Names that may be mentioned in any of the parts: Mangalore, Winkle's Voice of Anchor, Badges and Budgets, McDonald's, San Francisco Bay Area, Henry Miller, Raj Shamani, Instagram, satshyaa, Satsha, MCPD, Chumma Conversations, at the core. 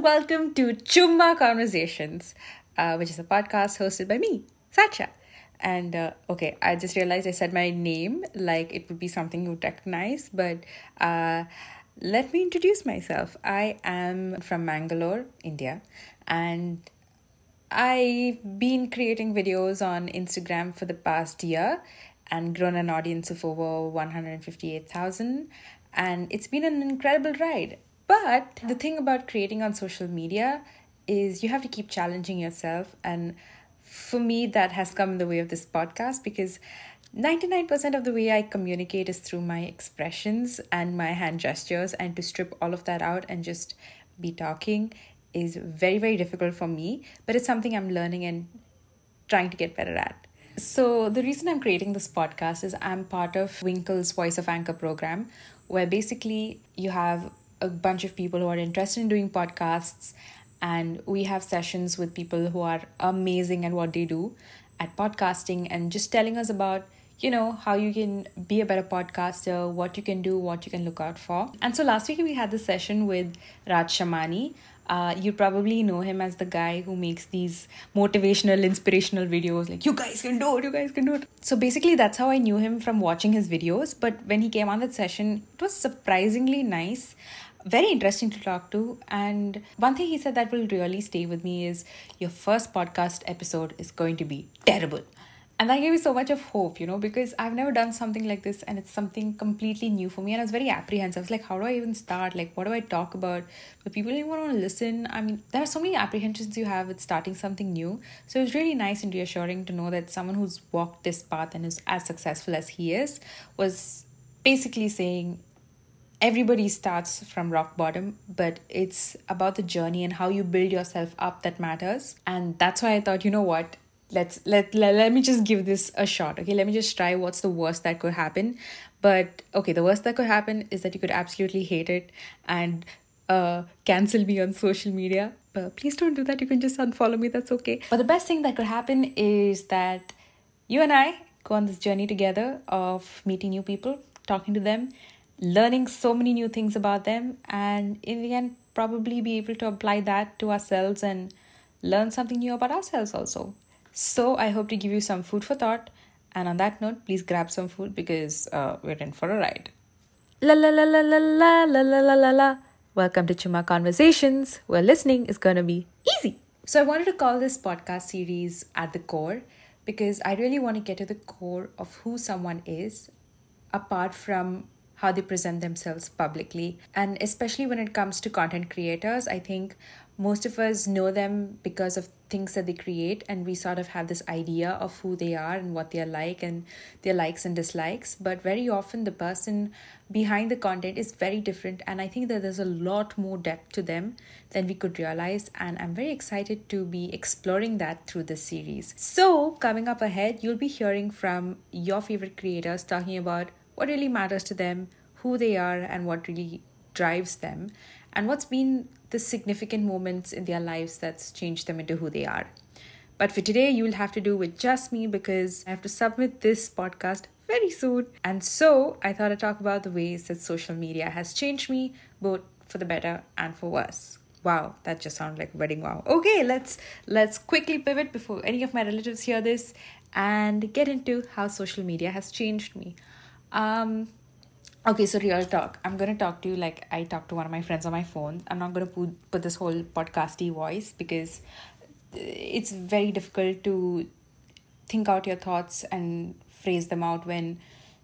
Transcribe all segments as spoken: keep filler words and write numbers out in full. and welcome to Chumma Conversations, uh, which is a podcast hosted by me, Satsha. And uh, okay, I just realized I said my name like it would be something you would recognize, but uh, let me introduce myself. I am from Mangalore, India, and I've been creating videos on Instagram for the past year and grown an audience of over one hundred fifty-eight thousand, and it's been an incredible ride. But the thing about creating on social media is you have to keep challenging yourself. And for me, that has come in the way of this podcast, because ninety-nine percent of the way I communicate is through my expressions and my hand gestures. And to strip all of that out and just be talking is very, very difficult for me. But it's something I'm learning and trying to get better at. So the reason I'm creating this podcast is I'm part of Winkle's Voice of Anchor program, where basically you have a bunch of people who are interested in doing podcasts, and we have sessions with people who are amazing at what they do at podcasting and just telling us about, you know, how you can be a better podcaster, what you can do, what you can look out for. And so last week we had this session with Raj Shamani. Uh, you probably know him as the guy who makes these motivational, inspirational videos like, you guys can do it, you guys can do it. So basically that's how I knew him from watching his videos. But when he came on that session, it was surprisingly nice, very interesting to talk to. And one thing he said that will really stay with me is, your first podcast episode is going to be terrible. And that gave me so much of hope, you know, because I've never done something like this and it's something completely new for me. And I was very apprehensive. I was like, how do I even start? Like, what do I talk about? But people didn't want to listen. I mean, there are so many apprehensions you have with starting something new. So it was really nice and reassuring to know that someone who's walked this path and is as successful as he is was basically saying, everybody starts from rock bottom, but it's about the journey and how you build yourself up that matters. And that's why I thought, you know what? Let's let, let let me just give this a shot. Okay, let me just try what's the worst that could happen. But okay, the worst that could happen is that you could absolutely hate it and uh cancel me on social media. But please don't do that. You can just unfollow me. That's okay. But the best thing that could happen is that you and I go on this journey together of meeting new people, talking to them, learning so many new things about them, and in the end, probably be able to apply that to ourselves and learn something new about ourselves also. So I hope to give you some food for thought. And on that note, please grab some food because uh, we're in for a ride. La la la la la la la la la la. Welcome to Chumma Conversations, where listening is going to be easy. So I wanted to call this podcast series At the Core, because I really want to get to the core of who someone is, apart from how they present themselves publicly. And especially when it comes to content creators, I think most of us know them because of things that they create, and we sort of have this idea of who they are and what they are like and their likes and dislikes. But very often the person behind the content is very different, and I think that there's a lot more depth to them than we could realize, and I'm very excited to be exploring that through this series. So coming up ahead, you'll be hearing from your favorite creators talking about what really matters to them, who they are, and what really drives them, and what's been the significant moments in their lives that's changed them into who they are. But for today, you'll have to do with just me, because I have to submit this podcast very soon. And so I thought I'd talk about the ways that social media has changed me, both for the better and for worse. Wow, that just sounded like a wedding wow. Okay, let's let's quickly pivot before any of my relatives hear this and get into how social media has changed me. Um... Okay, so real talk. I'm going to talk to you like I talk to one of my friends on my phone. I'm not going to put, put this whole podcasty voice, because it's very difficult to think out your thoughts and phrase them out when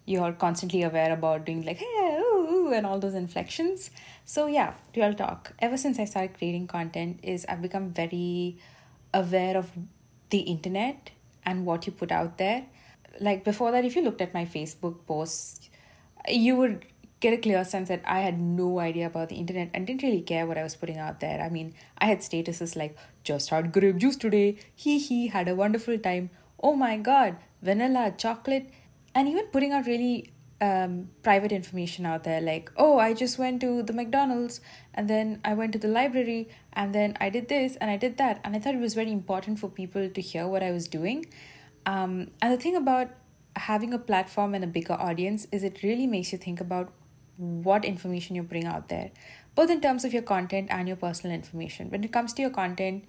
you're constantly aware about doing like, hey, ooh, ooh, and all those inflections. So yeah, real talk. Ever since I started creating content is I've become very aware of the internet and what you put out there. Like before that, if you looked at my Facebook posts, you would get a clear sense that I had no idea about the internet and didn't really care what I was putting out there. I mean, I had statuses like, just had grape juice today, hee hee, had a wonderful time, oh my god, vanilla, chocolate, and even putting out really um, private information out there like, oh, I just went to the McDonald's and then I went to the library and then I did this and I did that. And I thought it was very important for people to hear what I was doing. Um, and the thing about having a platform and a bigger audience is it really makes you think about what information you're putting out there, both in terms of your content and your personal information. When it comes to your content,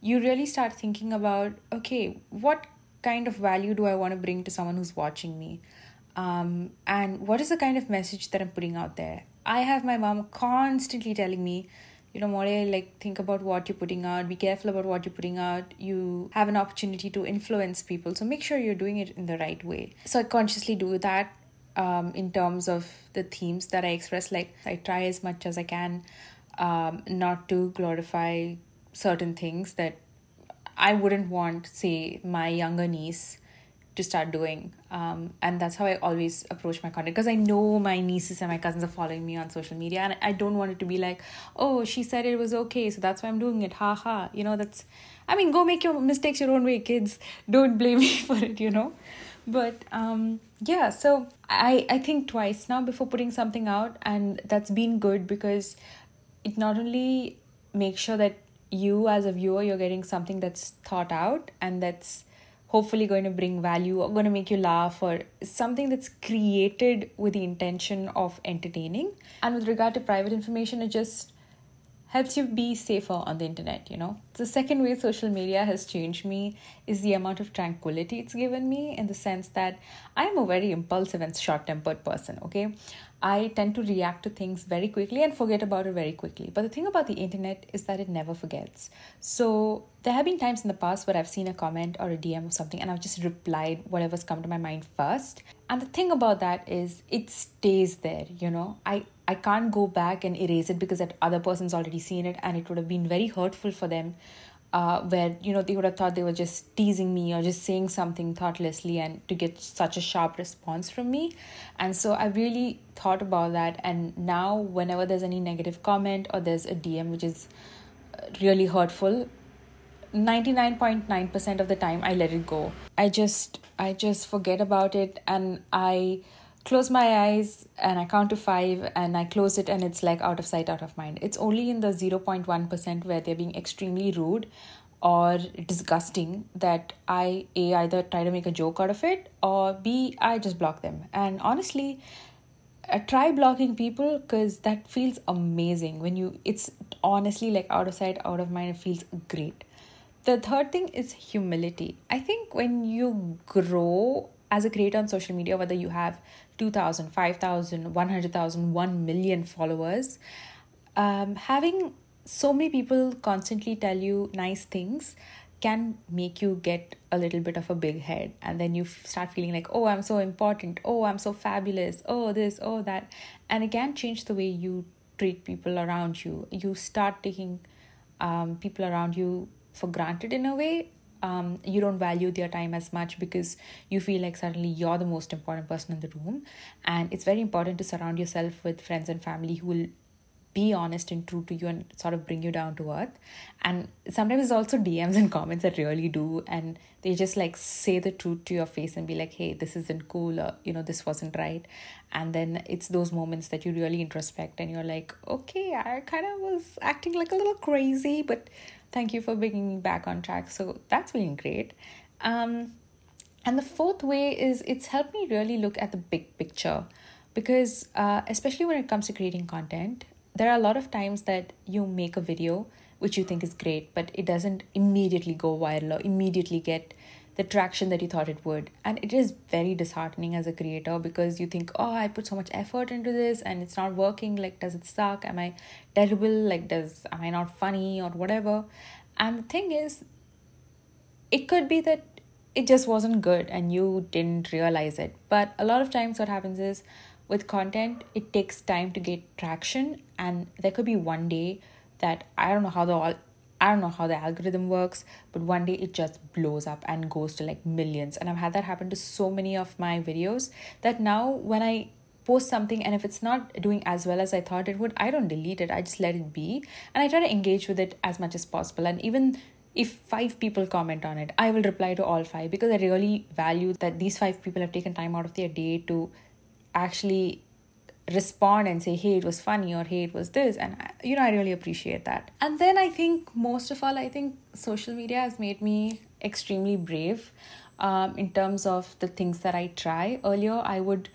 you really start thinking about, okay, what kind of value do I want to bring to someone who's watching me? Um, and what is the kind of message that I'm putting out there? I have my mom constantly telling me, you know, more like, think about what you're putting out, be careful about what you're putting out. You have an opportunity to influence people, so make sure you're doing it in the right way. So I consciously do that um, in terms of the themes that I express. Like, I try as much as I can um, not to glorify certain things that I wouldn't want, say, my younger niece to start doing, um, and that's how I always approach my content, because I know my nieces and my cousins are following me on social media, and I don't want it to be like, oh, she said it was okay, so that's why I'm doing it, ha ha, you know. That's, I mean, go make your mistakes your own way, kids, don't blame me for it, you know. But um, yeah, so I, I think twice now before putting something out, and that's been good, because it not only makes sure that you as a viewer, you're getting something that's thought out and that's hopefully going to bring value or going to make you laugh, or something that's created with the intention of entertaining. And with regard to private information, it just helps you be safer on the internet, you know. The second way social media has changed me is the amount of tranquility it's given me, in the sense that I'm a very impulsive and short-tempered person, okay? I tend to react to things very quickly and forget about it very quickly. But the thing about the internet is that it never forgets. So there have been times in the past where I've seen a comment or a D M of something and I've just replied whatever's come to my mind first. And the thing about that is it stays there, you know. I, I can't go back and erase it, because that other person's already seen it and it would have been very hurtful for them. Uh, where, you know, they would have thought they were just teasing me or just saying something thoughtlessly, and to get such a sharp response from me. And so I really thought about that. And now whenever there's any negative comment or there's a D M which is really hurtful, ninety-nine point nine percent of the time I let it go. I just, I just forget about it, and I close my eyes and I count to five and I close it, and it's like out of sight, out of mind. It's only in the zero point one percent where they're being extremely rude or disgusting that I A, either try to make a joke out of it, or B, I just block them. And honestly, I try blocking people, because that feels amazing. When you, it's honestly like out of sight, out of mind, it feels great. The third thing is humility. I think when you grow as a creator on social media, whether you have two thousand, five thousand, one hundred thousand, one million followers, um, having so many people constantly tell you nice things can make you get a little bit of a big head. And then you f- start feeling like, oh, I'm so important. Oh, I'm so fabulous. Oh, this, oh, that. And it can change the way you treat people around you. You start taking um, people around you for granted in a way. Um, you don't value their time as much, because you feel like suddenly you're the most important person in the room. And it's very important to surround yourself with friends and family who will be honest and true to you and sort of bring you down to earth. And sometimes it's also D Ms and comments that really do, and they just like say the truth to your face and be like, hey, this isn't cool, or you know, this wasn't right. And then it's those moments that you really introspect and you're like, okay, I kind of was acting like a little crazy, but thank you for bringing me back on track. So that's been great. Um, and the fourth way is it's helped me really look at the big picture, because uh, especially when it comes to creating content, there are a lot of times that you make a video which you think is great, but it doesn't immediately go viral or immediately get the traction that you thought it would. And it is very disheartening as a creator, because you think, oh, I put so much effort into this and it's not working. Like, does it suck? Am I terrible? Like, does, am I not funny or whatever? And the thing is, it could be that it just wasn't good and you didn't realize it. But a lot of times what happens is with content, it takes time to get traction. And there could be one day that I don't know how the all I don't know how the algorithm works, but one day it just blows up and goes to like millions. And I've had that happen to so many of my videos that now when I post something and if it's not doing as well as I thought it would, I don't delete it. I just let it be. And I try to engage with it as much as possible. And even if five people comment on it, I will reply to all five, because I really value that these five people have taken time out of their day to actually respond and say, hey, it was funny, or hey, it was this. And I, you know, I really appreciate that. And then I think most of all, I think social media has made me extremely brave um, in terms of the things that I try. Earlier, I would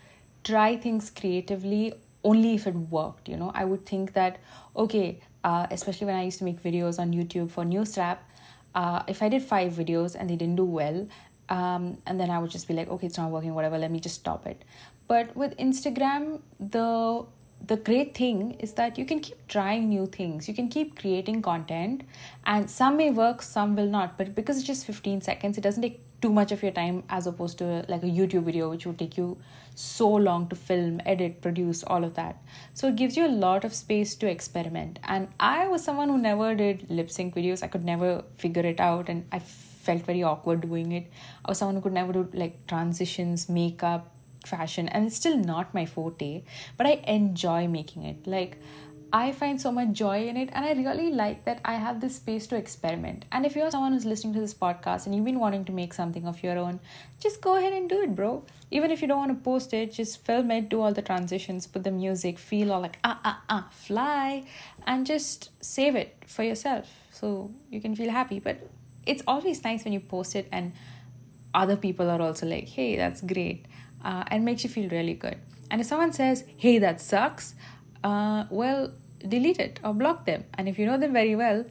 try things creatively only if it worked, you know. I would think that, okay, uh, especially when I used to make videos on YouTube for Newsrap, uh, if I did five videos and they didn't do well, um, and then I would just be like, okay, it's not working, whatever, let me just stop it. But with Instagram, the the great thing is that you can keep trying new things. You can keep creating content, and some may work, some will not. But because it's just fifteen seconds, it doesn't take too much of your time as opposed to like a YouTube video, which would take you so long to film, edit, produce, all of that. So it gives you a lot of space to experiment. And I was someone who never did lip sync videos. I could never figure it out, and I felt very awkward doing it. I was someone who could never do like transitions, makeup, fashion, and it's still not my forte, but I enjoy making it. Like, I find so much joy in it, and I really like that I have this space to experiment. And if you're someone who's listening to this podcast and you've been wanting to make something of your own, just go ahead and do it, bro. Even if you don't want to post it, just film it, do all the transitions, put the music, feel all like ah ah ah fly, and just save it for yourself so you can feel happy. But it's always nice when you post it and other people are also like, hey, that's great, uh, and makes you feel really good. And if someone says, hey, that sucks, Uh, well, delete it or block them. And if you know them very well,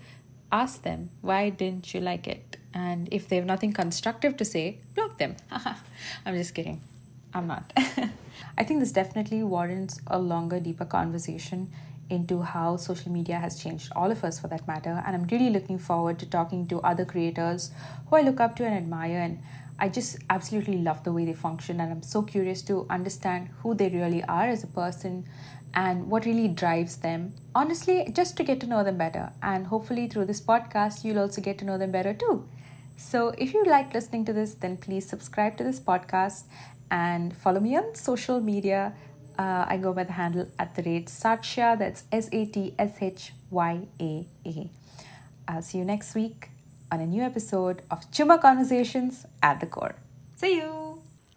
ask them, why didn't you like it? And if they have nothing constructive to say, block them. I'm just kidding. I'm not. I think this definitely warrants a longer, deeper conversation into how social media has changed all of us, for that matter. And I'm really looking forward to talking to other creators who I look up to and admire, and I just absolutely love the way they function. And I'm so curious to understand who they really are as a person and what really drives them. Honestly, just to get to know them better. And hopefully through this podcast, you'll also get to know them better too. So if you like listening to this, then please subscribe to this podcast and follow me on social media. Uh, I go by the handle at the rate Satsha. That's S A T S H Y A A. I'll see you next week on a new episode of Chumma Conversations at the Core. See you!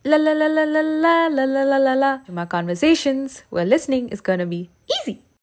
La la la la la la la la la la la. Chumma Conversations, where listening is gonna be easy.